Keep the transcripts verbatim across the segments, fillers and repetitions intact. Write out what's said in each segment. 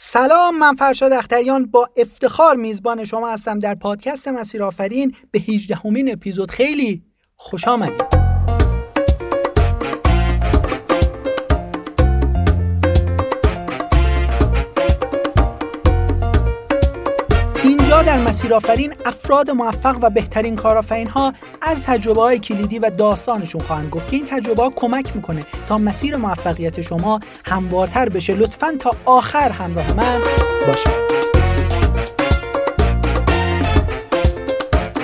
سلام، من فرشاد اخترایان با افتخار میزبان شما هستم در پادکست مسیرآفرین به هجدهمین اپیزود. خیلی خوش آمدید. اینجا در مسیرآفرین افراد موفق و بهترین کارآفرین‌ها از تجربه‌های کلیدی و داستانشون خواهند گفت که این تجربه‌ها کمک میکنه تا مسیر موفقیت شما هموارتر بشه. لطفاً تا آخر همراه من باشید.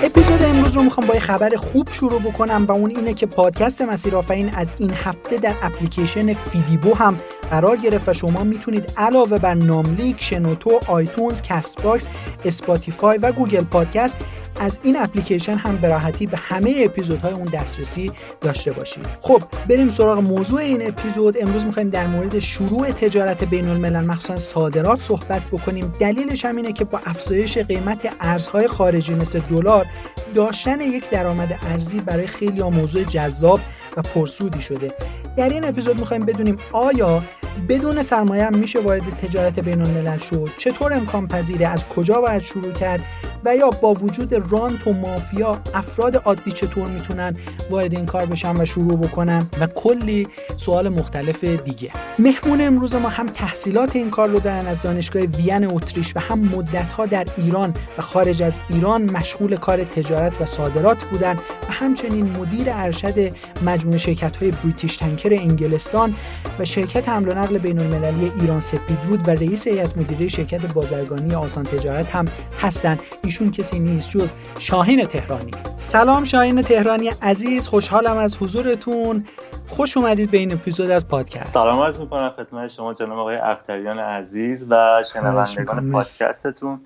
اپیزود امروز رو میخوام با یه خبر خوب شروع بکنم و اون اینه که پادکست مسیرآفرین از این هفته در اپلیکیشن فیدیبو هم قرار گرفت و شما میتونید علاوه بر ناملیک، شنوتو، آیتونز، کست باکس، اسپاتیفای و گوگل پادکست از این اپلیکیشن هم به راحتی به همه اپیزودهای اون دسترسی داشته باشید. خب بریم سراغ موضوع این اپیزود. امروز می‌خوایم در مورد شروع تجارت بین‌الملل مخصوصاً صادرات صحبت بکنیم. دلیلش هم اینه که با افزایش قیمت ارزهای خارجی مثل دلار، داشتن یک درآمد ارزی برای خیلی‌ها موضوع جذاب و پرسودی شده. در این اپیزود می‌خوایم بدونیم آیا بدون سرمایه هم میشه وارد تجارت بین‌الملل شد؟ چطور امکان پذیره؟ از کجا باید شروع کرد؟ و یا با وجود رانت و مافیا افراد عادی چطور میتونن وارد این کار بشن و شروع بکنن؟ و کلی سوال مختلف دیگه. مهمون امروز ما هم تحصیلات این کار رو دارن از دانشگاه وین اتریش و هم مدت‌ها در ایران و خارج از ایران مشغول کار تجارت و صادرات بودن و همچنین مدیر ارشد مجموعه شرکت‌های بریتیش تانکر انگلستان و شرکت حمل و نقل بین‌المللی ایران سپیدرود و رئیس هیئت مدیره شرکت بازرگانی آسان تجارت هم هستند. ایشون کسی نیست جز شاهین تهرانی. سلام شاهین تهرانی عزیز، خوشحالم از حضورتون. خوش اومدید به این اپیزود از پادکست. سلام عرض می‌کنم خدمت شما جناب آقای اخترایان عزیز و شنوندگان پادکستتون.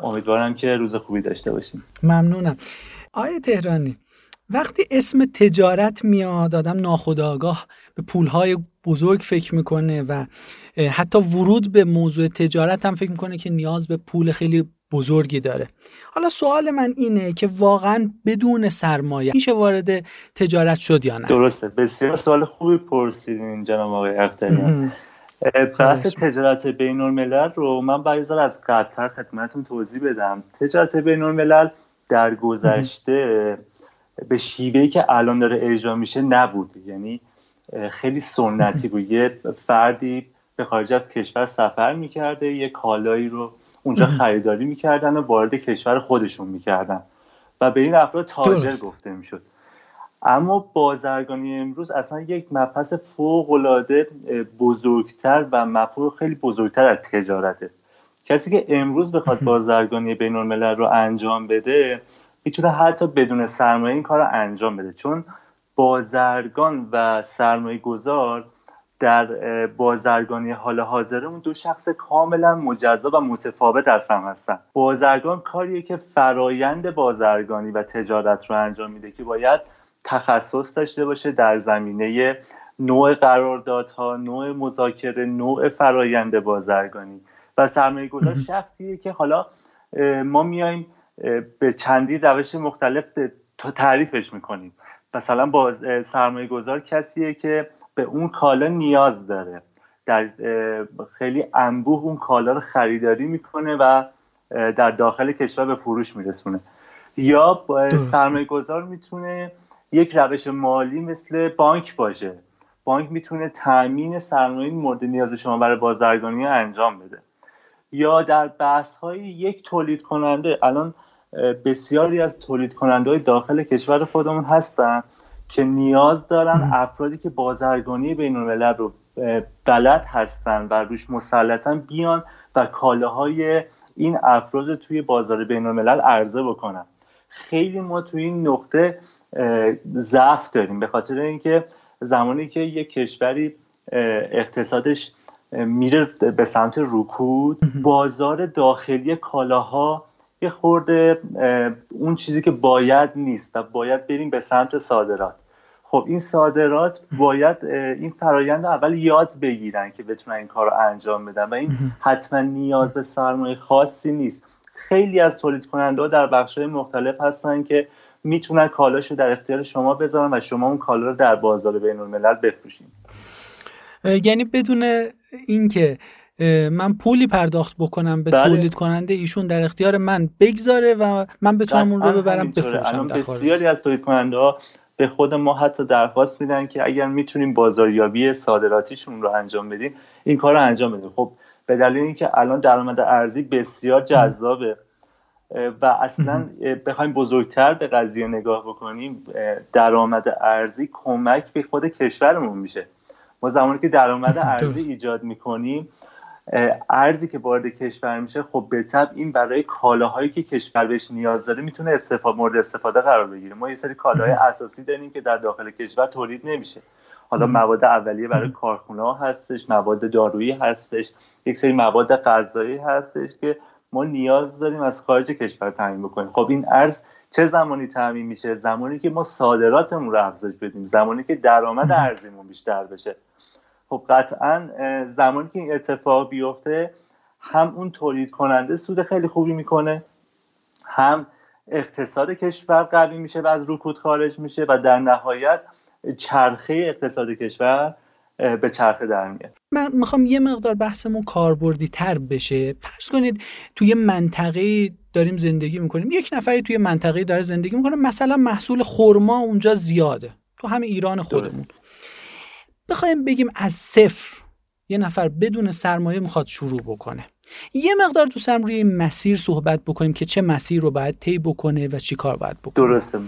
امیدوارم که روز خوبی داشته باشیم. ممنونم. آقای تهرانی، وقتی اسم تجارت میاد آدم ناخودآگاه به پولهای بزرگ فکر میکنه و حتی ورود به موضوع تجارت هم فکر میکنه که نیاز به پول خیلی بزرگی داره. حالا سوال من اینه که واقعا بدون سرمایه میشه وارد تجارت شد یا نه؟ درسته، بسیار سوال خوبی پرسیدین جناب آقای اخترایان. بحث تجارت بین‌الملل رو من بایدار از قبل‌تر خدمتتون توضیح بدم. تجارت بین‌الملل در گذشته به شیوهی که الان داره اجرا میشه نبود، یعنی خیلی سنتی بود. یه فردی به خارج از کشور سفر میکرده، یه کالایی رو اونجا خریداری میکردن و وارد کشور خودشون میکردن و به این افراد تاجر گفته میشد. اما بازرگانی امروز اصلا یک مبحث فوق‌العاده بزرگتر و مفهوم خیلی بزرگتر از تجارته. کسی که امروز بخواد بازرگانی بین‌الملل رو انجام بده میتونه حتی بدون سرمایه این کار رو انجام بده، چون بازرگان و سرمایه گذار در بازرگانی حال حاضرمون دو شخص کاملا مجزا و متفاوت از هم هستن. بازرگان کاریه که فرایند بازرگانی و تجارت رو انجام میده که باید تخصص داشته باشه در زمینه نوع قراردادها، نوع مذاکره، نوع فرایند بازرگانی. و سرمایه گذار شخصیه که حالا ما میایم به چندی روش مختلف تعریفش میکنیم. مثلا باز سرمایه گذار کسیه که به اون کالا نیاز داره، در خیلی انبوه اون کالا رو خریداری میکنه و در داخل کشور به فروش میرسونه. یا سرمایه گذار میتونه یک روش مالی مثل بانک باشه. بانک میتونه تامین سرمایه مورد نیاز شما برای بازرگانی انجام بده. یا در بحث های یک تولید کننده، الان بسیاری از تولید کننده های داخل کشور خودمون هستن که نیاز دارن افرادی که بازرگانی بین‌الملل رو بلد هستن و روش مسلطن بیان و کالاهای این افراد توی بازار بین‌الملل عرضه بکنن. خیلی ما توی این نقطه ضعف داریم، به خاطر اینکه زمانی که یک کشوری اقتصادش میره به سمت رکود، بازار داخلی کالاها یه خورده اون چیزی که باید نیست و باید بریم به سمت صادرات. خب این صادرات باید این فرایند اول یاد بگیرن که بتونن این کار رو انجام بدن و این حتما نیاز به سرمایه خاصی نیست. خیلی از تولید کننده ها در بخش‌های مختلف هستن که میتونن کالاشو در اختیار شما بذارن و شما اون کالا رو در بازار بین‌الملل بفروشین. یعنی بدون اینکه من پولی پرداخت بکنم به بله. تولید کننده ایشون در اختیار من بگذاره و من بتونم اون رو ببرم بفروشم. بسیاری از تولید کننده ها به خود ما حتی درخواست میدن که اگر میتونیم بازاریابی صادراتیشون رو انجام بدیم این کار رو انجام بدیم. خب به دلیل اینکه الان درآمد ارزی بسیار جذابه و اصلا بخوایم بزرگتر به قضیه نگاه بکنیم، درآمد ارزی کمک به خود کشورمون میشه. ما زمانی که درآمد ارزی ایجاد میکنیم، ارزی که وارد کشور میشه خب به طبع این برای کالاهایی که کشور بهش نیاز داره میتونه استفاده مورد استفاده قرار بگیره. ما یه سری کالاهای اساسی داریم که در داخل کشور تولید نمیشه، حالا مواد اولیه برای کارخونه‌ها هستش، مواد دارویی هستش، یک سری مواد غذایی هستش که ما نیاز داریم از خارج کشور تامین بکنیم. خب این ارز چه زمانی تامین میشه؟ زمانی که ما صادراتمون رو افزایش بدیم، زمانی که درآمد ارزیمون بیشتر بشه. خب قطعاً زمانی که این اتفاق بیفته هم اون تولید کننده سود خیلی خوبی میکنه، هم اقتصاد کشور قوی میشه و از رکود خارج میشه و در نهایت چرخه اقتصاد کشور به چرخه در میاد. من میخوام یه مقدار بحثمون کاربردی تر بشه. فرض کنید توی منطقه داریم زندگی میکنیم، یک نفری توی منطقه داره زندگی میکنه، مثلا محصول خرما اونجا زیاده تو همین ایران خودمون، بخوایم بگیم از صفر یه نفر بدون سرمایه میخواد شروع بکنه. یه مقدار دوستم روی مسیر صحبت بکنیم که چه مسیر رو باید طی بکنه و چی کار باید بکنه. درسته.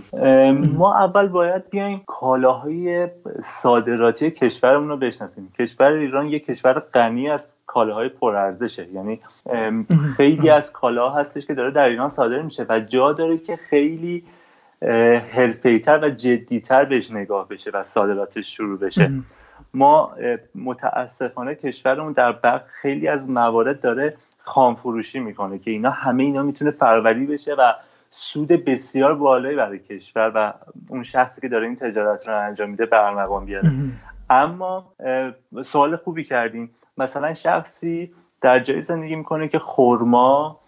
ما اول باید بیایم کالاهای صادراتی کشورمون رو بشناسیم. کشور ایران یک کشور غنی از کالاهای پرارزشه، یعنی خیلی از کالاها هستش که داره در ایران صادر میشه و جا داره که خیلی حرفه‌ای‌تر و جدی‌تر بهش نگاه بشه و صادراتش شروع بشه. ما متاسفانه کشورمون در بخش خیلی از موارد داره خام فروشی میکنه که اینا همه اینا میتونه فروری بشه و سود بسیار بالایی برای کشور و اون شخصی که داره این تجارت رو انجام میده برمقام بیاره. اما سوال خوبی کردیم. مثلا شخصی در جایی زندگی میکنه که خرما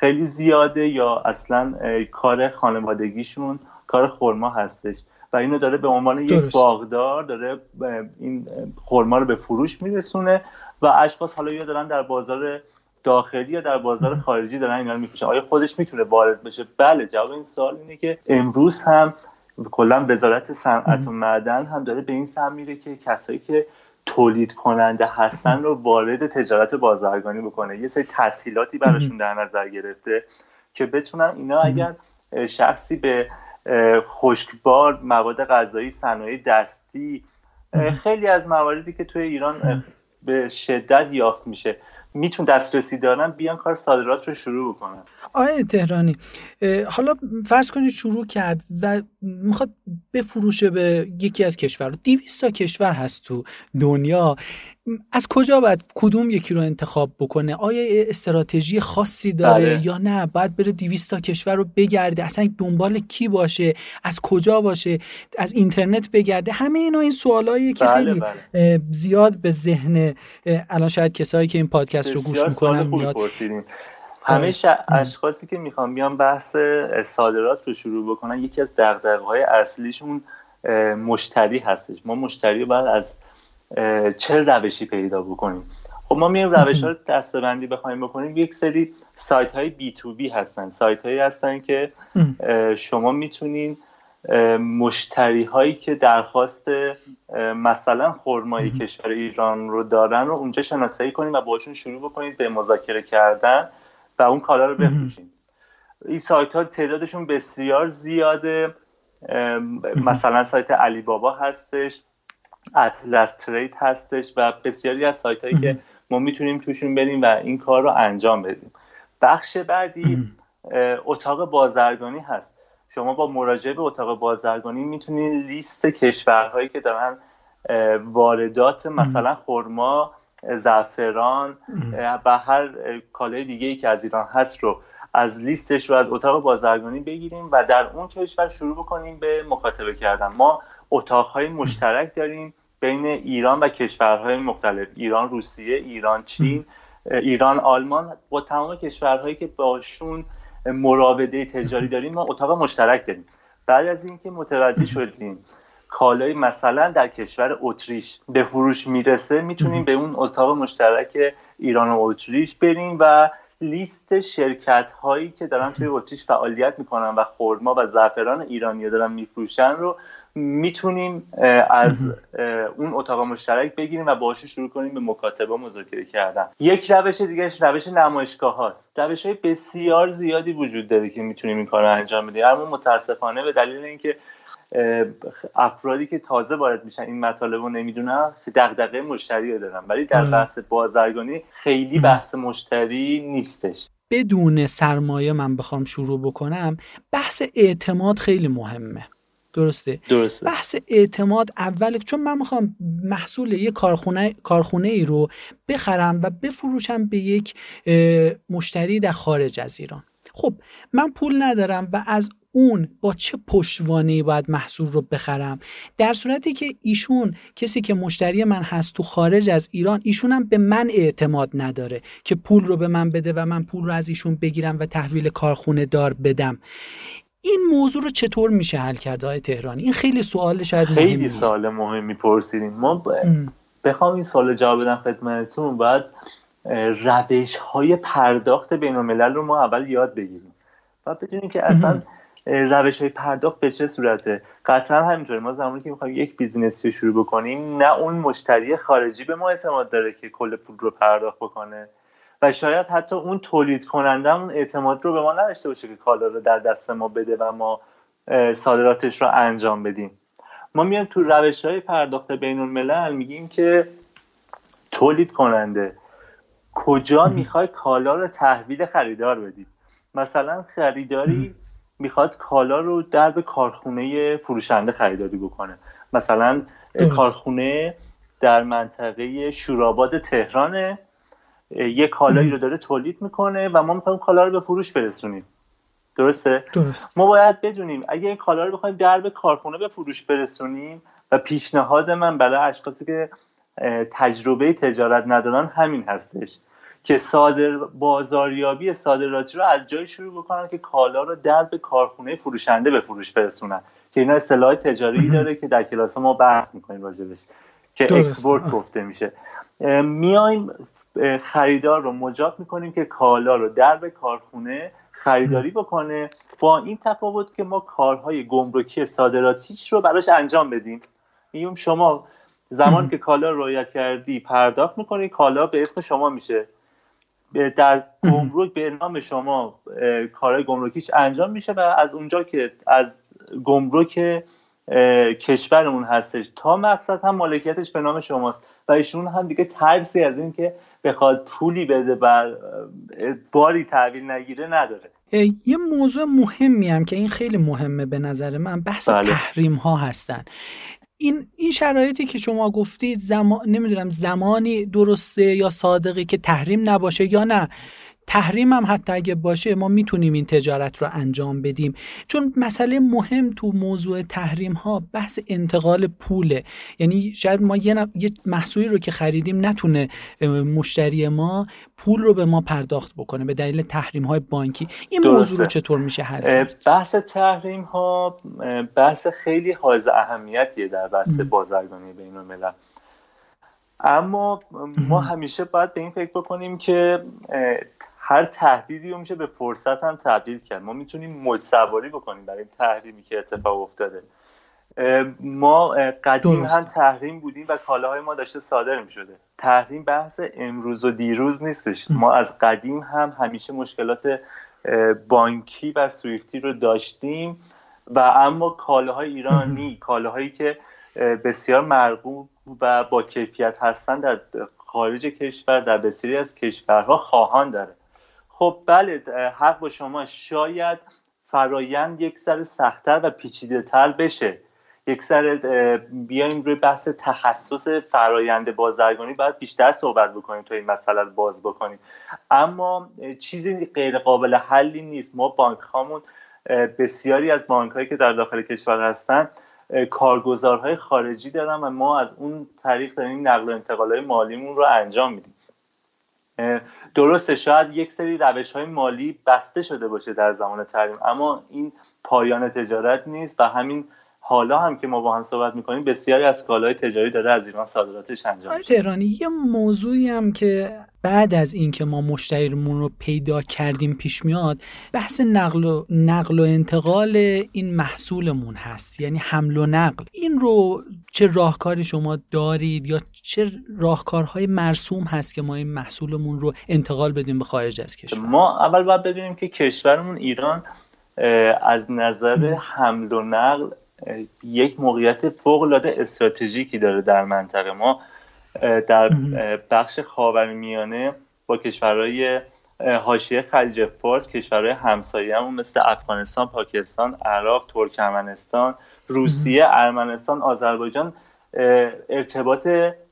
خیلی زیاده یا اصلا کار خانوادگیشون کار خرما هستش و اینو داره به عنوان یک باغدار داره این خرما رو به فروش میرسونه و اشخاص حالا یا دارن در بازار داخلی یا در بازار خارجی دارن اینا رو میفروشن. آیا خودش میتونه وارد بشه؟ بله. جواب این سوال اینه که امروز هم کلا وزارت صنعت و معدن هم داره به این سمت میره که کسایی که تولید کننده هستن رو وارد تجارت بازرگانی بکنه. یه سری تسهیلاتی براشون در نظر گرفته که بتونن اینا اگر شخصی به خشکبار، مواد غذایی، صنایع دستی، خیلی از مواردی که توی ایران به شدت یافت میشه میتون دسترسی دارن بیان کار صادرات رو شروع بکنن. آقای تهرانی حالا فرض کنید شروع کرد و میخواد بفروشه به یکی از کشور، دویست تا کشور هست تو دنیا، از کجا باید کدوم یکی رو انتخاب بکنه؟ آیا استراتژی خاصی داره بله. یا نه باید بره دویست تا کشور رو بگرده؟ اصلا دنبال کی باشه؟ از کجا باشه؟ از اینترنت بگرده؟ همه اینا این سوالاییه که بله، خیلی بله. زیاد به ذهن الان شاید کسایی که این پادکست رو گوش میکنن میاد. همه اشخاصی که میخوان بیان بحث صادرات رو شروع بکنن یکی از دغدغه‌های اصلیشون مشتری هستش. ما مشتری رو باید از چه روشی پیدا بکنیم؟ خب ما میایم روش‌ها رو دسته‌بندی بخوایم بکنیم. یک سری سایت‌های بی تو بی هستن، سایت‌هایی هستن که شما میتونین مشتری‌هایی که درخواست مثلا خرمای کشور ایران رو دارن رو اونجا شناسایی کنین و باشون شروع بکنید به مذاکره کردن و اون کالا رو بفروشین. این سایت‌ها تعدادشون بسیار زیاده، مثلا سایت علی بابا هستش، اطلس ترید هستش و بسیاری از سایت‌هایی که ما میتونیم توشون بریم و این کار رو انجام بدیم. بخش بعدی اتاق بازرگانی هست. شما با مراجعه به اتاق بازرگانی میتونید لیست کشورهایی که دارن واردات مثلا خرما، زعفران و هر کالای دیگه‌ای که از ایران هست رو از لیستش رو از اتاق بازرگانی بگیریم و در اون کشور شروع بکنیم به مکاتبه کردن. ما اتاق‌های مشترک داریم بین ایران و کشورهای مختلف، ایران روسیه، ایران چین، ایران آلمان. با تمام کشورهایی که باشون مراوده تجاری داریم ما اتاق مشترک داریم. بعد از اینکه متوجه شدیم کالایی مثلا در کشور اتریش به فروش میرسه، میتونیم به اون اتاق مشترک ایران و اتریش بریم و لیست شرکت هایی که دارن توی اتریش فعالیت میکنن و خرما و زعفران ایرانی دارن میفروشن رو میتونیم از اون اتاق مشترک بگیریم و باهاش شروع کنیم به مکاتبه و مذاکره کردن. یک روش دیگهش روش نمایشگاه هاست. روش های بسیار زیادی وجود داره که میتونیم این کار رو انجام بدیم، اما متاسفانه به دلیل اینکه افرادی که تازه وارد میشن این مطالب رو نمیدونن، دغدغه مشتری رو دارن، ولی در بحث بازرگانی خیلی بحث مشتری نیستش. بدون سرمایه من بخوام شروع بکنم، بحث اعتماد خیلی مهمه. درسته. درسته. بحث اعتماد اوله، چون من میخوام محصول یک کارخونه کارخونه ای رو بخرم و بفروشم به یک مشتری در خارج از ایران. خب من پول ندارم و از اون با چه پشتوانه‌ای باید محصول رو بخرم، در صورتی که ایشون کسی که مشتری من هست تو خارج از ایران، ایشون هم به من اعتماد نداره که پول رو به من بده و من پول رو از ایشون بگیرم و تحویل کارخونه دار بدم. این موضوع رو چطور میشه حل کرد آقای تهرانی؟ این خیلی سوال شاید مهمی. خیلی سوال مهمی پرسیدین. ما بخوام این سوال جواب بدم خدمتتون، باید روش‌های پرداخت بین‌الملل رو ما اول یاد بگیریم. باید بدونیم که اصلا روش‌های پرداخت به چه صورته. قطعا همینجوری ما زمانی که می‌خوایم یک بیزینسی رو شروع بکنیم، نه اون مشتری خارجی به ما اعتماد داره که کل پول رو پرداخت بکنه و شاید حتی اون تولید کننده اون اعتماد رو به ما نداشته باشه که کالا رو در دست ما بده و ما صادراتش رو انجام بدیم. ما میایم تو روش‌های پرداخت بین‌الملل میگیم که تولید کننده کجا میخوای کالا رو تحویل خریدار بدی. مثلا خریداری میخواد کالا رو در به کارخونه فروشنده خریداری بکنه، مثلا کارخونه در منطقه شوراباد تهرانه، یه کالایی رو داره تولید میکنه و ما میخوایم کالا رو به فروش برسونیم. درسته؟ درست. ما باید بدونیم اگه این کالا رو بخوایم در به کارخونه به فروش برسونیم، و پیشنهاد من برای اشخاصی که تجربه تجارت ندارن همین هستش که صادر بازاریابی صادراتی رو از جای شروع بکنن که کالا رو در به کارخونه فروشنده به فروش برسونن، که اینا اصطلاح تجاری داره که در کلاس ما بحث میکنیم راجبش که اکسپورت گفته میشه. میایم خریدار رو مجاب میکنیم که کالا رو در به کارخونه خریداری بکنه، با این تفاوت که ما کارهای گمرکی صادراتیش رو براش انجام بدیم. میگم شما زمان که کالا رو رعایت کردی پرداخت میکنی، کالا به اسم شما میشه، در گمرک به نام شما کارهای گمرکیش انجام میشه و از اونجا که از گمرک کشورمون هستش تا مقصد هم مالکیتش به نام شماست و ایشون هم دیگه ترسی از این که بخواد پولی بده بر باری تحویل نگیره نداره. یه موضوع مهمی هم که این خیلی مهمه به نظر من، بحث بله. تحریم ها هستن. این این شرایطی که شما گفتید، زمان نمیدونم زمانی درسته یا صادقی که تحریم نباشه یا نه، تحریم هم حتی اگه باشه ما میتونیم این تجارت رو انجام بدیم، چون مسئله مهم تو موضوع تحریم ها بحث انتقال پوله. یعنی شاید ما یه, نف... یه محصولی رو که خریدیم نتونه مشتری ما پول رو به ما پرداخت بکنه به دلیل تحریم های بانکی. این درسته. موضوع رو چطور میشه حل کرد؟ بحث تحریم ها بحث خیلی حائز اهمیتیه در بحث بازرگانی بین الملل، اما ما همیشه باید به این فکر بکنیم که هر تهدیدی رو میشه به فرصت هم تبدیل کرد. ما میتونیم موج سواری بکنیم برای این تحریمی که اتفاق افتاده. ما قدیم درست. هم تحریم بودیم و کالاهای ما داشته صادر میشده. تحریم بحث امروز و دیروز نیستش. ما از قدیم هم همیشه مشکلات بانکی و سویفتی رو داشتیم و اما کالاهای ایرانی، کالاهایی که بسیار مرغوب و با کیفیت هستن در خارج کشور، در بسیاری از کشورها خواهان داره. خب بله، حق با شما، شاید فرایند یک ذره سخت‌تر و پیچیده‌تر بشه. یک ذره بیایم روی بحث تخصص فرایند بازرگانی باید بیشتر صحبت بکنیم تا این مسئله رو باز بکنیم، اما چیزی غیر قابل حلی نیست. ما بانک هامون، بسیاری از بانک هایی که در داخل کشور هستن کارگزارهای خارجی دارن و ما از اون طریق داریم نقل و انتقالهای مالیمون رو انجام میدیم. درسته شاید یک سری روش‌های مالی بسته شده باشه در زمان تحریم، اما این پایان تجارت نیست و همین حالا هم که ما با هم صحبت میکنیم بسیاری از کالاهای تجاری داره از ایران صادراتش انجام میشه. آقای تهرانی، یه موضوعی هم که بعد از اینکه ما مشتریمون رو پیدا کردیم پیش میاد، بحث نقل و نقل و انتقال این محصولمون هست، یعنی حمل و نقل. این رو چه راهکاری شما دارید یا چه راهکارهای مرسوم هست که ما این محصولمون رو انتقال بدیم به خارج از کشور؟ ما اول باید بدونیم که کشورمون ایران از نظر حمل و نقل یک موقعیت فوق‌العاده استراتژیکی داره در منطقه. ما در بخش خاورمیانه با کشورهای حاشیه خلیج فارس، کشورهای همسایه‌مون مثل افغانستان، پاکستان، عراق، ترکمنستان، روسیه، ارمنستان، آذربایجان ارتباط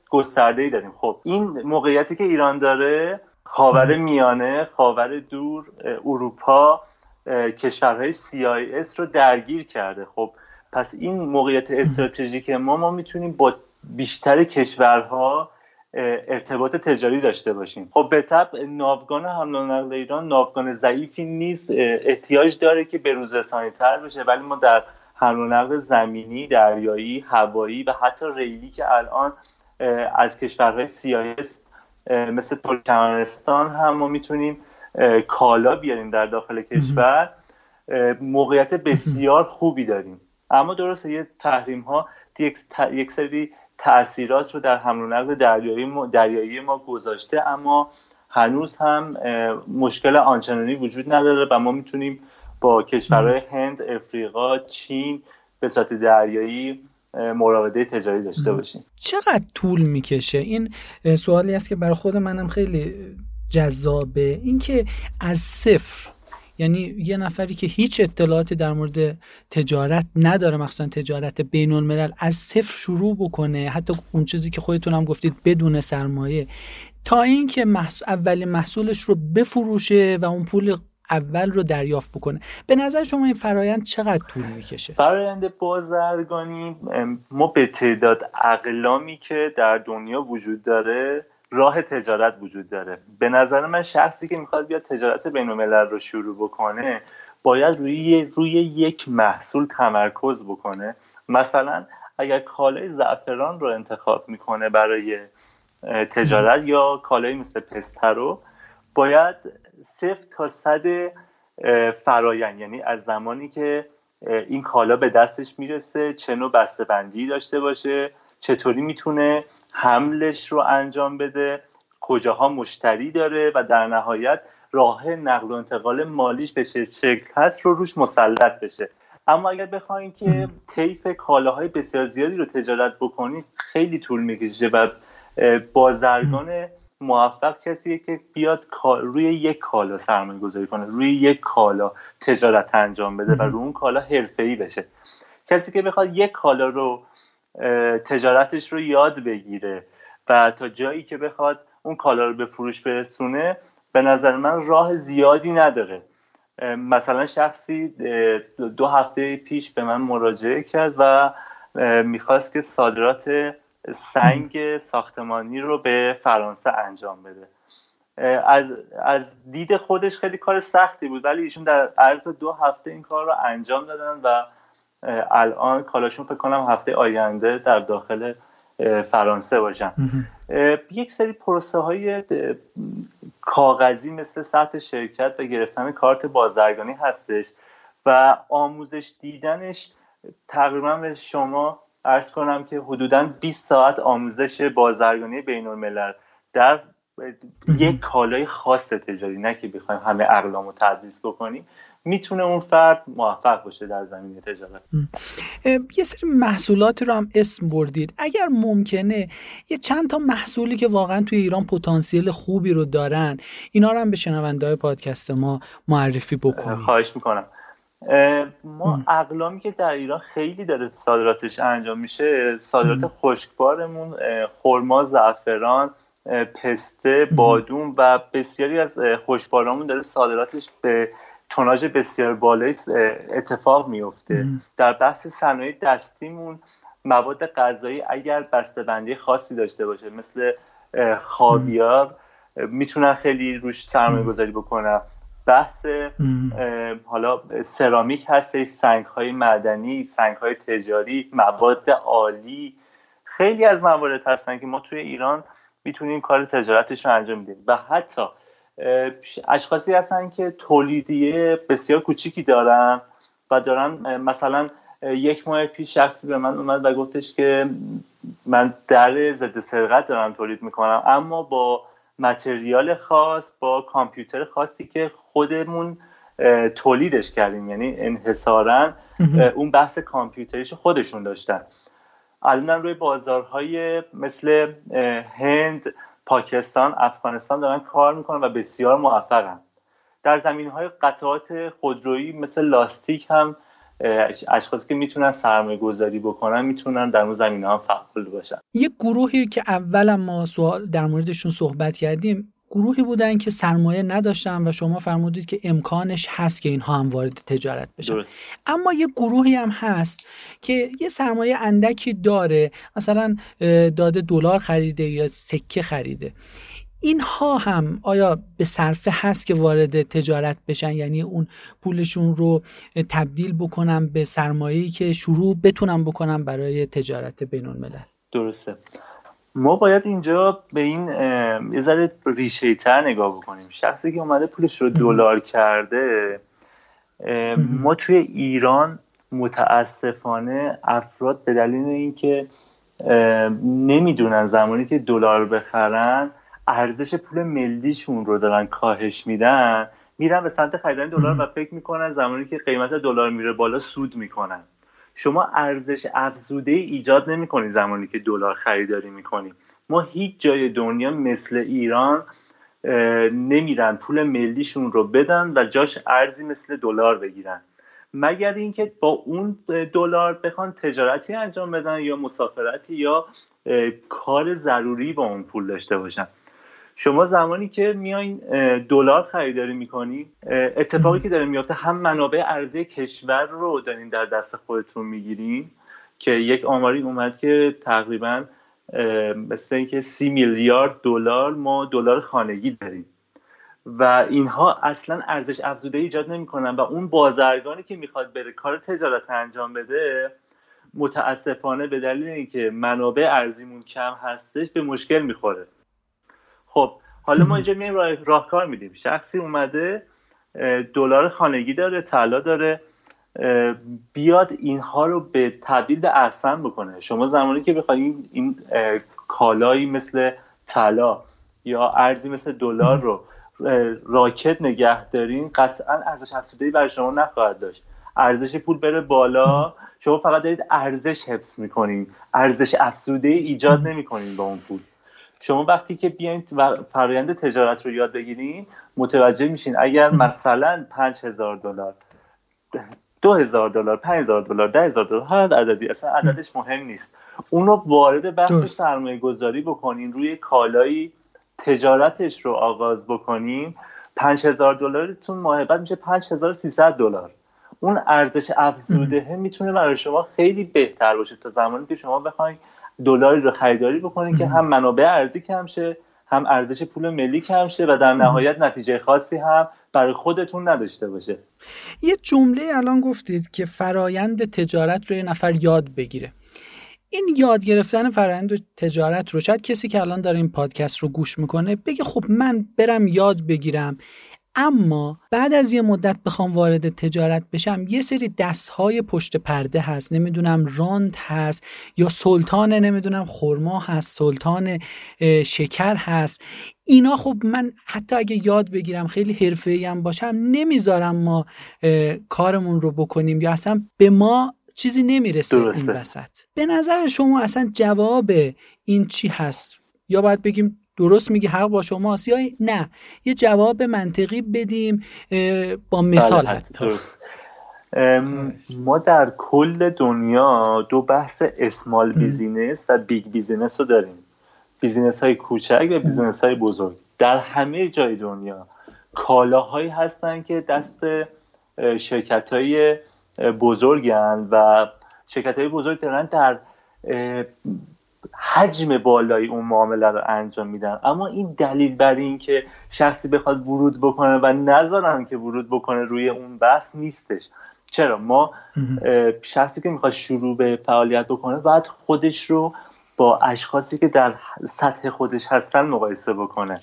گسترده‌ای داریم. خب این موقعیتی که ایران داره، خاورمیانه، خاور دور، اروپا، کشورهای سی آی اس رو درگیر کرده. خب پس این موقعیت استراتژیک ما، ما میتونیم با بیشتر کشورها ارتباط تجاری داشته باشیم. خب به طبع ناوگان حمل و نقل ایران ناوگان ضعیفی نیست، احتیاج داره که بروزرسانی تر بشه، ولی ما در حمل و نقل زمینی، دریایی، هوایی و حتی ریلی که الان از کشورهای سی آی اس مثل ترکمنستان هم ما میتونیم کالا بیاریم در داخل کشور، موقعیت بسیار خوبی داریم. اما درسته یه تحریم ها یک سری تأثیرات رو در حمل و نقل دریایی ما, دریایی ما گذاشته، اما هنوز هم مشکل آنچنانی وجود نداره و ما میتونیم با کشورهای هند، افریقا، چین به صورت دریایی مراوده تجاری داشته باشیم. چقدر طول میکشه؟ این سوالی است که برای خود منم خیلی جذابه، اینکه از صفر، یعنی یه نفری که هیچ اطلاعاتی در مورد تجارت نداره، مخصوصا تجارت بین الملل، از صفر شروع بکنه، حتی اون چیزی که خودتون هم گفتید بدون سرمایه، تا اینکه محصول، اولین محصولش رو بفروشه و اون پول اول رو دریافت بکنه. به نظر شما این فرایند چقدر طول میکشه؟ فرایند بازرگانی ما به تعداد اقلامی که در دنیا وجود داره راه تجارت وجود داره. به نظر من شخصی که میخواد بیاد تجارت بین الملل رو شروع بکنه باید روی روی یک محصول تمرکز بکنه. مثلا اگر کالای زعفران رو انتخاب میکنه برای تجارت یا کالایی مثل پسته رو، باید صفر تا صد فرایند، یعنی از زمانی که این کالا به دستش میرسه چه نوع بسته‌بندی داشته باشه، چطوری میتونه حملش رو انجام بده، کجاها مشتری داره و در نهایت راه نقل و انتقال مالیش به چه شکل هست رو روش مسلط بشه. اما اگر بخواین که طیف کالاهای بسیار زیادی رو تجارت بکنید خیلی طول میکشه و بازرگان موفق کسیه که بیاد روی یک کالا سرمایه گذاری کنه، روی یک کالا تجارت انجام بده و روی اون کالا حرفه‌ای بشه. کسی که بخواد یک کالا رو تجارتش رو یاد بگیره و تا جایی که بخواد اون کالا رو به فروش برسونه، به نظر من راه زیادی نداره. مثلا شخصی دو هفته پیش به من مراجعه کرد و میخواست که صادرات سنگ ساختمانی رو به فرانسه انجام بده. از از دید خودش خیلی کار سختی بود، ولی ایشون در عرض دو هفته این کار رو انجام دادن و الان کالاشون فکر کنم هفته آینده در داخل فرانسه باشن. یک سری پروسه های کاغذی مثل ثبت شرکت و گرفتن کارت بازرگانی هستش و آموزش دیدنش تقریبا به شما عرض کنم که حدوداً بیست ساعت آموزش بازرگانی بین الملل در یک کالای خاص تجاری، نه که بخوایم همه اقلام رو تدریس بکنیم، میتونه اون فرد موفق باشه در زمینه تجارت. یه سری محصولات رو هم اسم بردید، اگر ممکنه یه چند تا محصولی که واقعا توی ایران پتانسیل خوبی رو دارن، اینا رو هم به شنونده‌های پادکست ما معرفی بکنید. خواهش میکنم. ما اقلامی که در ایران خیلی داره صادراتش انجام میشه، صادرات خشکبارمون، خرما، زعفران، پسته، بادوم و بسیاری از خشکبارامون داره صادراتش به توناژ بسیار بالایی اتفاق میفته. در بحث صنایع دستیمون مواد غذایی اگر بسته‌بندی خاصی داشته باشه مثل خاویار، میتونن خیلی روش سرمایه‌گذاری بکنن. بحث حالا سرامیک هستش، سنگ‌های معدنی، سنگ‌های تجاری، مواد آلی، خیلی از موارد هستن که ما توی ایران میتونیم کار تجارتش رو انجام بدیم و حتی اشخاصی هستن که تولیدیه بسیار کوچیکی دارن و دارن. مثلا یک ماه پیش شخصی به من اومد و گفتش که من در ضد سرقت دارم تولید میکنم، اما با متریال خاص، با کامپیوتر خاصی که خودمون تولیدش کردیم، یعنی انحصارا اون بحث کامپیوتریش خودشون داشتن. الان روی بازارهای مثل هند، پاکستان، افغانستان دارن کار میکنن و بسیار موفقن. در زمینهای قطعات خودرویی مثل لاستیک هم اشخاصی که میتونن سرمایه گذاری بکنن میتونن در اون زمینه ها فعال باشن. یک گروهی که اول ما سوال در موردشون صحبت کردیم، گروهی بودن که سرمایه نداشتن و شما فرمودید که امکانش هست که اینها هم وارد تجارت بشن. درست. اما یک گروهی هم هست که یه سرمایه اندکی داره، مثلا داده دلار خریده یا سکه خریده. اینها هم آیا به صرفه هست که وارد تجارت بشن، یعنی اون پولشون رو تبدیل بکنن به سرمایه‌ای که شروع بتونن بکنن برای تجارت بین‌الملل؟ درسته. ما باید اینجا به این یه ذره ریشه‌ای‌تر نگاه بکنیم. شخصی که اومده پولش رو دلار کرده، ما توی ایران متاسفانه افراد به دلیل اینکه نمیدونن زمانی که دلار بخرن ارزش پول ملیشون رو دارن کاهش میدن، میرن به سمت خریدن دلار و فکر میکنن زمانی که قیمت دلار میره بالا سود میکنن. شما ارزش افزوده ایجاد نمیکنی زمانی که دلار خریداری میکنی. ما هیچ جای دنیا مثل ایران نمیرن پول ملیشون رو بدن و جاش ارزی مثل دلار بگیرن، مگر اینکه با اون دلار بخوان تجارتی انجام بدن یا مسافرتی یا کار ضروری با اون پول داشته باشن. شما زمانی که میاین دلار خریداری میکنی، اتفاقی که داره میفته، هم منابع ارزی کشور رو دارین در دست خودتون میگیرین که یک آماری اومد که تقریبا مثل اینکه سی میلیارد دلار ما دلار خانگی داریم و اینها اصلا ارزش افزوده ایجاد نمیکنن و اون بازرگانی که میخواد بره کار تجارت انجام بده، متاسفانه به دلیل اینکه منابع ارزیمون کم هستش به مشکل میخوره. خب حالا ما اینجا میایم راه راهکار میدیم. شخصی اومده دلار خانگی داره، طلا داره، بیاد اینها رو به تبدیل به اسهم بکنه. شما زمانی که بخواید این کالایی مثل طلا یا ارزی مثل دلار رو راکت نگه دارین، قطعا ارزش افزوده‌ای برای شما نخواهد داشت. ارزش پول بره بالا، شما فقط دارید ارزش حفظ میکنین، ارزش افزوده‌ای ایجاد نمیکنین با اون پول. شما وقتی که بیاین و فرآیند تجارت رو یاد بگیرین، متوجه میشین اگر مثلا پنج هزار دلار، دو هزار دلار، پنج هزار دلار، ده هزار دلار، هر عددی اصلا عددش مهم نیست، اون رو وارد بحث سرمایه گذاری بکنین، روی کالایی تجارتش رو آغاز بکنین، پنج هزار دلارتون ماه بعد میشه پنج هزار و سیصد دلار. اون ارزش افزوده میتونه برای شما خیلی بهتر باشه تا زمانی که شما بخواید دلاری رو خریداری بکنین که هم منابع ارزی کم شه، هم ارزش پول ملی کم شه و در نهایت نتیجه خاصی هم برای خودتون نداشته باشه. یه جمله الان گفتید که فرایند تجارت رو یه نفر یاد بگیره. این یاد گرفتن فرآیند تجارت رو شاید کسی که الان داره این پادکست رو گوش میکنه بگه خب من برم یاد بگیرم، اما بعد از یه مدت بخوام وارد تجارت بشم یه سری دستهای پشت پرده هست، نمیدونم راند هست یا سلطان نمیدونم خرما هست، سلطان شکر هست. اینا خب من حتی اگه یاد بگیرم خیلی حرفه‌ای هم باشم نمیذارم ما کارمون رو بکنیم یا اصلا به ما چیزی نمیرسه. درسته. این وسط به نظر شما اصلا جواب این چی هست؟ یا باید بگیم درست میگی حق با شماست، یا نه یه جواب منطقی بدیم با مثال حتی. ما در کل دنیا دو بحث اسمال بیزینس و بیگ بیزینس رو داریم، بیزینس های کوچک و بیزینس های بزرگ. در همه جای دنیا کالاهایی هستن که دست شرکت های بزرگن و شرکت‌های بزرگ دارن در حجم بالایی اون معامله رو انجام میدن. اما این دلیل بر این که شخصی بخواد ورود بکنه و نذارن که ورود بکنه روی اون بحث نیستش. چرا ما شخصی که میخواد شروع به فعالیت بکنه باید خودش رو با اشخاصی که در سطح خودش هستن مقایسه بکنه.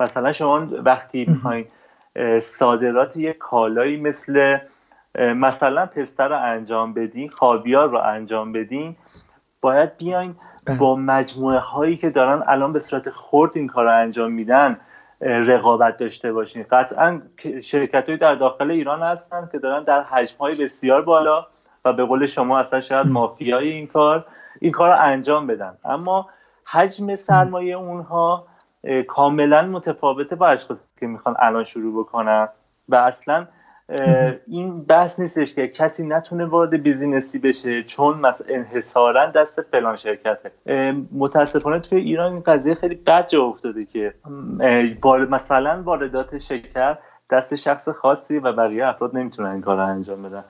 مثلا شما وقتی میخواین صادرات یک کالایی مثل مثلا پسته رو انجام بدین، خاویار رو انجام بدین، باید بیاین با مجموعه هایی که دارن الان به صورت خرد این کار رو انجام میدن رقابت داشته باشین. قطعا شرکت هایی در داخل ایران هستن که دارن در حجم های بسیار بالا و به قول شما اصلا شاید مافیای این کار این کار رو انجام بدن، اما حجم سرمایه اونها کاملا متفاوته با اشخاصی که میخوان الان شروع بکنن. و اصلا این بحث نیستش که کسی نتونه وارد بیزینسی بشه چون مثلا انحصارا دست فلان شرکته. متاسفانه توی ایران این قضیه خیلی بد جا افتاده که مثلا واردات شکر دست شخص خاصی و بقیه افراد نمیتونن این کار رو انجام بدن.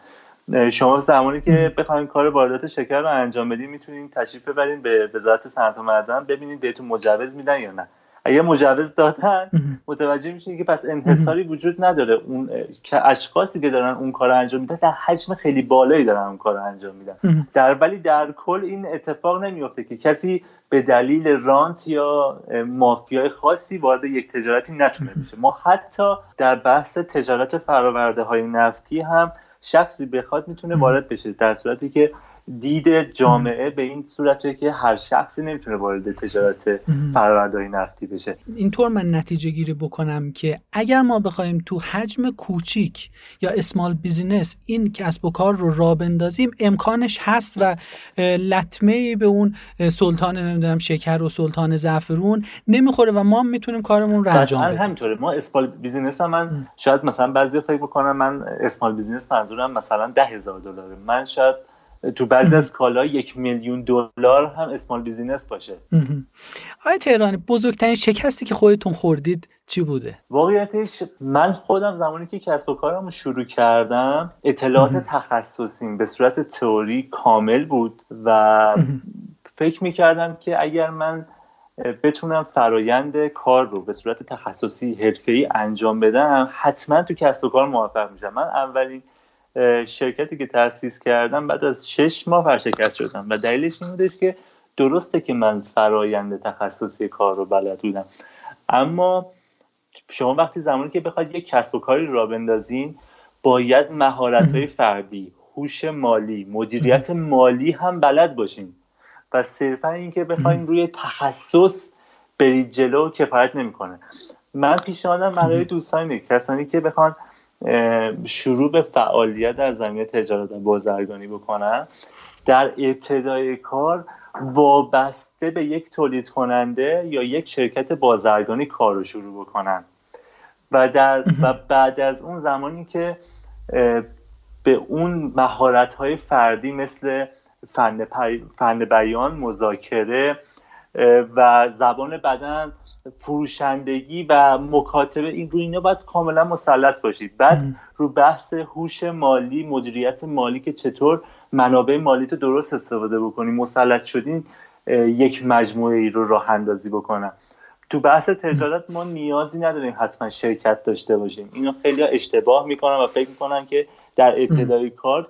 شما زمانی که بخواید کار واردات شکر رو انجام بدین میتونین تشریف ببرین به وزارت صنعت و معدن ببینید بهتون مجوز میدن یا نه. اگه مجوز دادن متوجه میشین که پس انحصاری وجود نداره، اون که اشخاصی که دارن اون کارو انجام میدن در حجم خیلی بالایی دارن اون کارو انجام میدن. در ولی در کل این اتفاق نمیفته که کسی به دلیل رانت یا مافیای خاصی وارد یک تجارتی نتونه بشه. ما حتی در بحث تجارت فرآورده‌های نفتی هم شخصی بخواد میتونه وارد بشه، در صورتی که دید جامعه به این صورته که هر شخصی نمیتونه وارد تجارت فرآورده‌های نفتی بشه. اینطور من نتیجه گیری بکنم که اگر ما بخوایم تو حجم کوچیک یا اسمال بیزینس این کسب و کار رو راه بندازیم امکانش هست و لطمه‌ای به اون سلطان نمیدونم شکر و سلطان زعفرون نمیخوره و ما میتونیم کارمون رو انجام بدیم. همینطوره. ما اسمال بیزینس هم من ام. شاید مثلا بعضی فکر بکنم من اسمال بیزینس منظورم مثلا ده هزار دلاره، من شاید تو بعضی از کالا یک میلیون دلار هم اسمال بیزینس باشه. آیا تهرانی بزرگترین شکستی که خودتون خوردید چی بوده؟ واقعیتش من خودم زمانی که کسب و کارم شروع کردم اطلاعات تخصصیم به صورت تئوری کامل بود و فکر میکردم که اگر من بتونم فرایند کار رو به صورت تخصصی حرفه‌ای انجام بدم حتما تو کسب و کار موفق میشم. من اولین شرکتی که تأسیس کردم بعد از شش ماه ورشکست شدم و دلیلش این بودش که درسته که من فرایند تخصصی کار رو بلد بودم، اما شما وقتی زمانی که بخواید یک کسب و کاری را بندازین باید مهارت‌های فردی، هوش مالی، مدیریت مالی هم بلد باشین و صرفا این که بخواید روی تخصص برید جلو کفایت نمی‌کنه. من پیشنهادم برای دوستانی کسانی که بخوان شروع به فعالیت در زمینه تجارت و بازرگانی بکنن در ابتدای کار وابسته به یک تولید کننده یا یک شرکت بازرگانی کار رو شروع بکنن و در و بعد از اون زمانی که به اون مهارت‌های فردی مثل فن فن بیان، مذاکره و زبان بدن، فروشندگی و مکاتبه این روی اینا باید کاملا مسلط باشید. بعد رو بحث هوش مالی، مدیریت مالی که چطور منابع مالی تو درست استفاده بکنی مسلط شدین یک مجموعه ای رو راه اندازی بکنن. تو بحث تجارت ما نیازی نداریم حتما شرکت داشته باشیم. اینو خیلی اشتباه میکنن و فکر میکنن که در ابتدای کار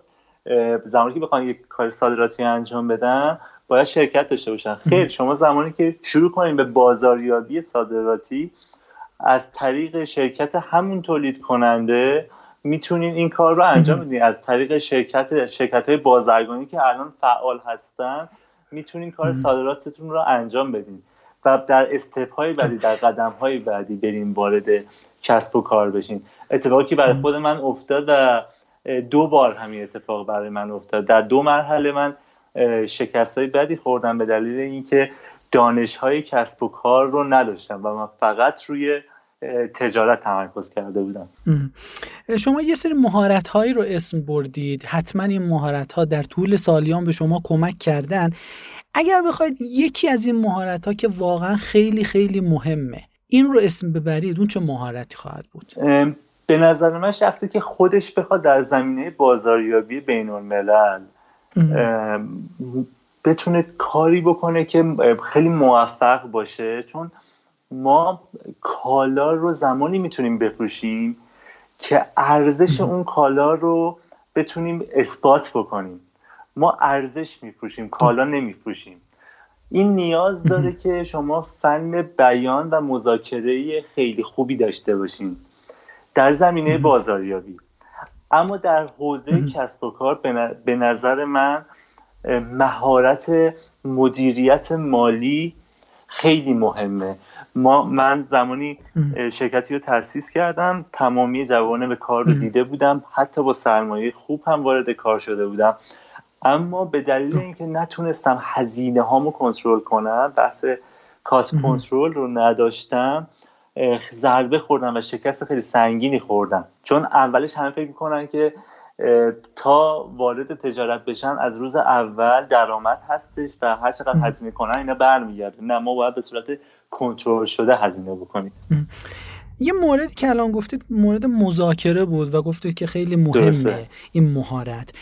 زمانی که بخوان یک کار صادراتی انجام بدن باید شرکت داشته باشن. خیر، شما زمانی که شروع کنین به بازاریابی صادراتی از طریق شرکت همون تولید کننده میتونین این کار رو انجام بدین. از طریق شرکت شرکت‌های بازرگانی که الان فعال هستن میتونین کار صادراتتون رو انجام بدین و در استپ‌های بعدی، در قدم‌های بعدی برین وارد کسب و کار بشین. اتفاقی که برای خود من افتاد و دو بار همین اتفاق برای من افتاد. در دو مرحله من شکست‌های بدی خوردم به دلیل اینکه دانش‌های کسب و کار رو نداشتم و من فقط روی تجارت تمرکز کرده بودم. شما یه سری مهارت‌هایی رو اسم بردید، حتما این مهارت‌ها در طول سالیان به شما کمک کردن. اگر بخواید یکی از این مهارت‌ها که واقعا خیلی خیلی مهمه این رو اسم ببرید اون چه مهارتی خواهد بود؟ به نظر من شخصی که خودش بخواد در زمینه بازاریابی بین‌الملل بتونه کاری بکنه که خیلی موفق باشه، چون ما کالا رو زمانی میتونیم بفروشیم که ارزش اون کالا رو بتونیم اثبات بکنیم. ما ارزش میفروشیم، کالا نمیفروشیم. این نیاز داره که شما فن بیان و مذاکره خیلی خوبی داشته باشین در زمینه بازاریابی. اما در حوزه کسب و کار به نظر من مهارت مدیریت مالی خیلی مهمه. ما من زمانی شرکتی رو تأسیس کردم، تمامی جوانب کار رو دیده بودم، حتی با سرمایه خوب هم وارد کار شده بودم، اما به دلیل اینکه نتونستم هزینه هامو کنترل کنم، بحث کاست کنترل رو نداشتم، ضربه خوردم و شکست خیلی سنگینی خوردم. چون اولش همه فکر میکنن که تا وارد تجارت بشن از روز اول درآمد هستش و هر چقدر هزینه کنن اینا برمیگرده. نه، ما باید به صورت کنترل شده هزینه بکنیم. یه مورد که الان گفتید مورد مذاکره بود و گفتید که خیلی مهمه. درسته. این مهارت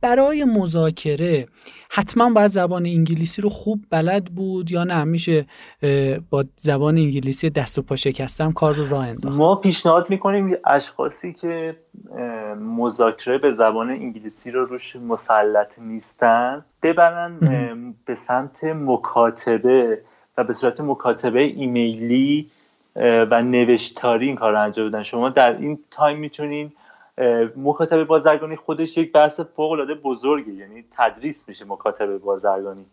برای مذاکره حتما باید زبان انگلیسی رو خوب بلد بود یا نه میشه با زبان انگلیسی دست و پا شکستم کار رو راه انداخت؟ ما پیشنهاد میکنیم اشخاصی که مذاکره به زبان انگلیسی رو روش مسلط نیستن ببرن به سمت مکاتبه و به صورت مکاتبه ایمیلی و نوشتاری این کار رو انجام بدن. شما در این تایم میتونین مکاتبه بازرگانی خودش یک بحث فوق‌العاده بزرگه، یعنی تدریس میشه مکاتبه بازرگانی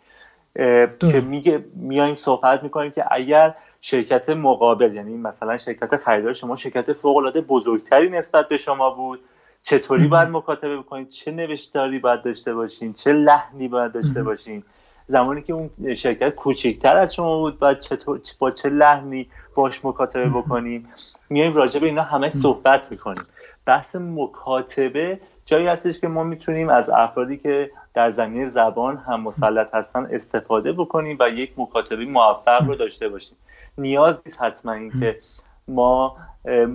که میگه میایم صحبت میکنیم که اگر شرکت مقابل، یعنی مثلا شرکت خریدار شما شرکت فوق‌العاده بزرگتری نسبت به شما بود، چطوری باید مکاتبه بکنید، چه نوشتاری باید داشته باشین، چه لحنی باید داشته باشین. زمانی که اون شرکت کوچکتر از شما بود باید چطور با چه لحنی باش مکاتبه بکنید. میایم راجع به اینا همه صحبت میکنیم. بحث مکاتبه جایی هستش که ما میتونیم از افرادی که در زمینه زبان هم مسلط هستن استفاده بکنیم و یک مکاتبه موفق رو داشته باشیم. نیاز نیست حتما این که ما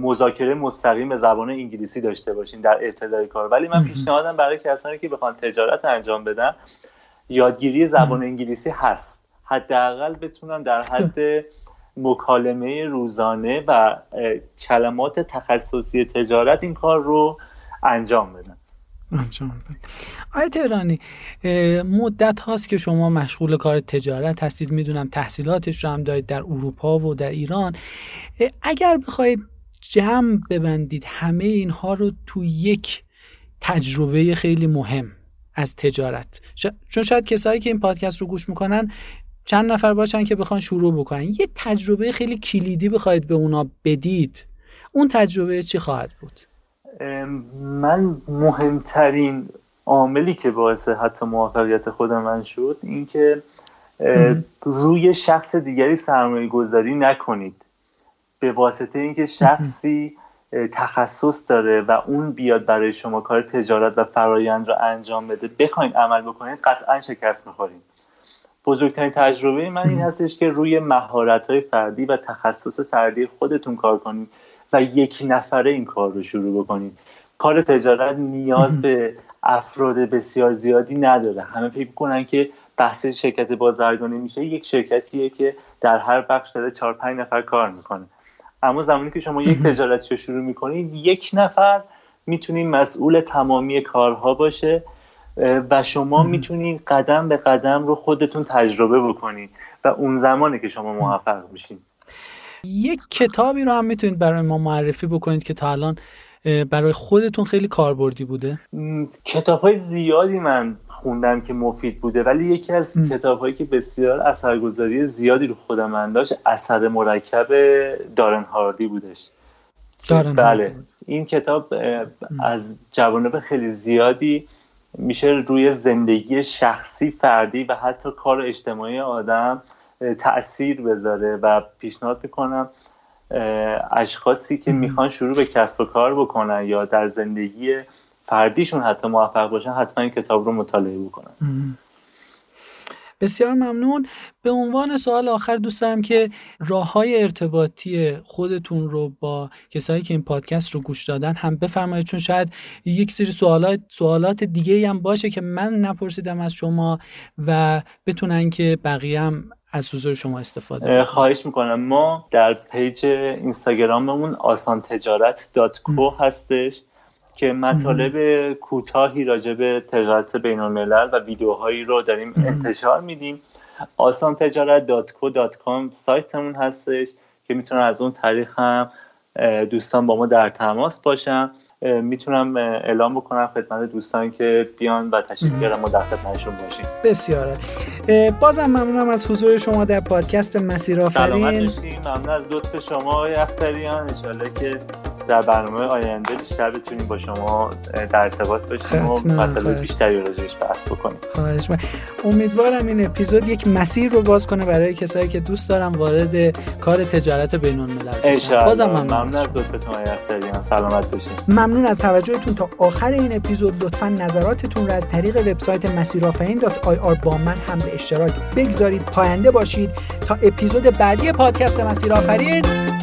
مذاکره مستقیم به زبان انگلیسی داشته باشیم در ابتدای کار، ولی من پیشنهادم برای کسانی که بخوان تجارت انجام بدن یادگیری زبان انگلیسی هست، حداقل بتونن در حد مکالمه روزانه و کلمات تخصصی تجارت این کار رو انجام بدن. انجام بدن. آقای تهرانی، مدت هاست که شما مشغول کار تجارت هستید، میدونم تحصیلاتش رو هم دارید در اروپا و در ایران. اگر بخواید جمع ببندید همه اینها رو تو یک تجربه خیلی مهم از تجارت، چون شاید کسایی که این پادکست رو گوش میکنن چند نفر باشن که بخوان شروع بکنن، یه تجربه خیلی کلیدی بخواید به اونا بدید، اون تجربه چی خواهد بود؟ من مهمترین عاملی که باعث حتی موفقیت خودم من شد این که روی شخص دیگری سرمایه گذاری نکنید. به واسطه اینکه شخصی تخصص داره و اون بیاد برای شما کار تجارت و فرایند رو انجام بده بخواین عمل بکنین قطعا شکست می‌خورین. بزرگترین تجربه من این هستش که روی مهارت‌های فردی و تخصص فردی خودتون کار کنید و یک نفره این کار رو شروع بکنید. کار تجارت نیاز به افراد بسیار زیادی نداره. همه فکر می‌کنن که بحث شرکت بازرگانی میشه یک شرکتیه که در هر بخش داره چهار پنج نفر کار میکنه، اما زمانی که شما یک تجارت رو شروع میکنید یک نفر میتونید مسئول تمامی کارها باشه و شما میتونید قدم به قدم رو خودتون تجربه بکنید و اون زمانه که شما موفق میشین. یک کتابی رو هم میتونید برای ما معرفی بکنید که تا الان برای خودتون خیلی کاربردی بوده؟ م... کتاب‌های زیادی من خوندم که مفید بوده، ولی یکی از کتاب‌هایی که بسیار اثرگذاری زیادی رو خودم من داشت اثر مرکب دان هاردی بودش. دارن بله بود. این کتاب از جوانب خیلی زیادی میشه روی زندگی شخصی فردی و حتی کار اجتماعی آدم تأثیر بذاره و پیشنهاد میکنم اشخاصی که میخوان شروع به کسب و کار بکنن یا در زندگی فردیشون حتی موفق باشن حتما این کتاب رو مطالعه بکنن. بسیار ممنون. به عنوان سوال آخر دوست دارم که راه‌های ارتباطی خودتون رو با کسایی که این پادکست رو گوش دادن هم بفرمایید، چون شاید یک سری سوالات سوالات دیگه‌ای هم باشه که من نپرسیدم از شما و بتونن که بقیه هم از حضور شما استفاده کنم. خواهش میکنم. ما در پیج اینستاگراممون آسان تجارت دات کو هستش که مطالب کوتاهی راجع به تجارت بین‌الملل و ویدیوهایی رو داریم انتشار میدیم. آسان تجارت دات کو دات کام سایتمون هستش که میتونن از اون طریق هم دوستان با ما در تماس باشن. میتونم اعلام بکنم خدمت دوستان که بیان و تشریف بیارن ما در خدمتشون باشیم. بسیاره. بازم ممنونم از حضور شما در پادکست مسیرآفرین. سلامت باشین. ممنون از لطف شما آقای اخترایان. ان شاءالله که در برنامه آینده بیشتر بتونیم با شما در ارتباط باشیم و مطالب بیشتری راجعش بحث بکنیم. خواهش می‌کنم. امیدوارم این اپیزود یک مسیر رو باز کنه برای کسایی که دوست دارن وارد کار تجارت بین‌الملل بشن. بازم ممنون, ممنون از لطفتون آقای اخترایان. سلامت باشین. ممنون از توجهتون تا آخر این اپیزود. لطفاً نظراتتون رو از طریق وبسایت مسیرآفرین دات آی آر با من هم به اشتراک بگذارید. پاینده باشید تا اپیزود بعدی پادکست مسیرآفرین.